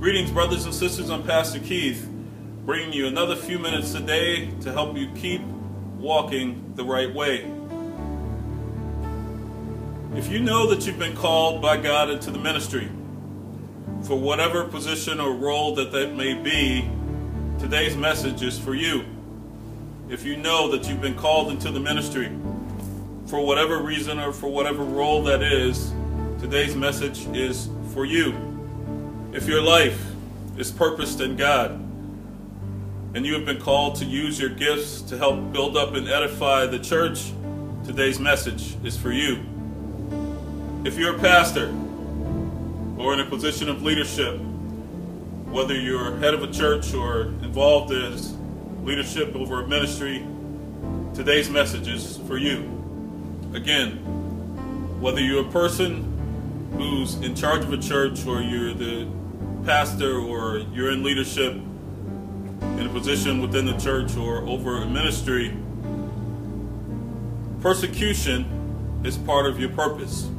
Greetings, brothers and sisters. I'm Pastor Keith, bringing you another few minutes today to help you keep walking the right way. If you know that you've been called by God into the ministry, for whatever position or role that may be, today's message is for you. If you know that you've been called into the ministry, for whatever reason or for whatever role that is, today's message is for you. If your life is purposed in God, and you have been called to use your gifts to help build up and edify the church, today's message is for you. If you're a pastor or in a position of leadership, whether you're head of a church or involved as leadership over a ministry, today's message is for you. Again, whether you're a person who's in charge of a church or you're the pastor or you're in leadership in a position within the church or over a ministry, persecution is part of your purpose.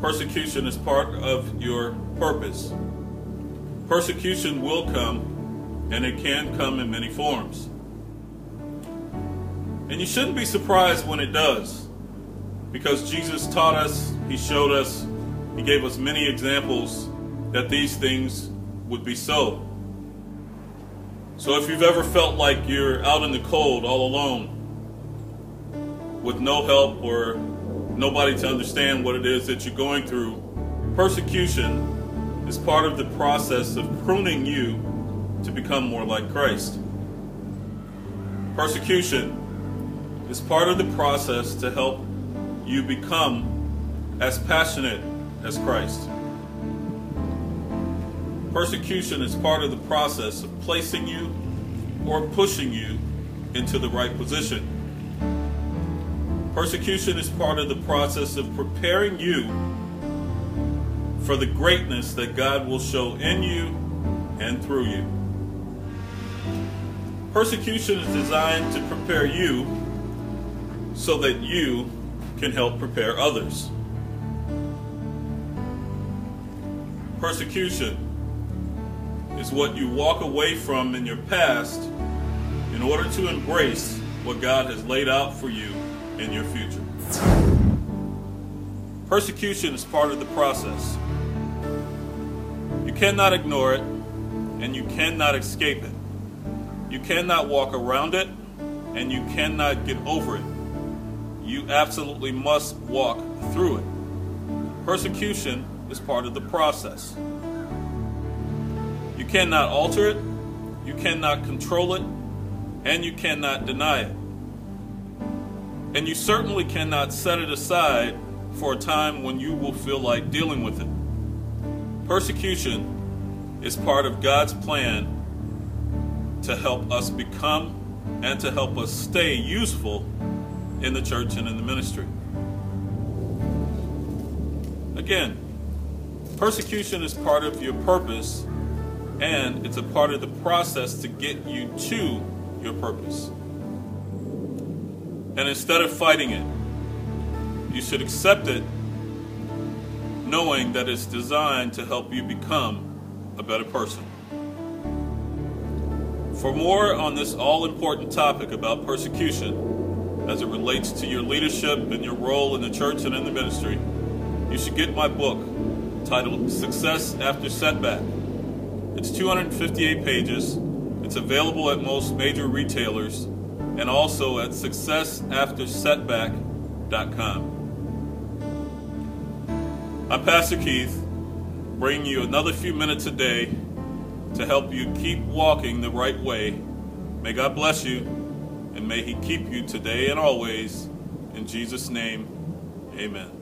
Persecution is part of your purpose. Persecution will come, and it can come in many forms. And you shouldn't be surprised when it does, because Jesus taught us, He showed us, He gave us many examples that these things would be so. So if you've ever felt like you're out in the cold all alone, with no help or nobody to understand what it is that you're going through, persecution is part of the process of pruning you to become more like Christ. Persecution is part of the process to help you become as passionate as Christ. Persecution is part of the process of placing you or pushing you into the right position. Persecution is part of the process of preparing you for the greatness that God will show in you and through you. Persecution is designed to prepare you so that you can help prepare others. Persecution is what you walk away from in your past in order to embrace what God has laid out for you in your future. Persecution is part of the process. You cannot ignore it, and you cannot escape it. You cannot walk around it, and you cannot get over it. You absolutely must walk through it. Persecution is part of the process. You cannot alter it, you cannot control it, and you cannot deny it. And you certainly cannot set it aside for a time when you will feel like dealing with it. Persecution is part of God's plan to help us become and to help us stay useful in the church and in the ministry. Again, persecution is part of your purpose, and it's a part of the process to get you to your purpose. And instead of fighting it, you should accept it, knowing that it's designed to help you become a better person. For more on this all-important topic about persecution, as it relates to your leadership and your role in the church and in the ministry, you should get my book titled Success After Setback. It's 258 pages. It's available at most major retailers and also at successaftersetback.com. I'm Pastor Keith, bringing you another few minutes a day to help you keep walking the right way. May God bless you. And may He keep you today and always. In Jesus' name, amen.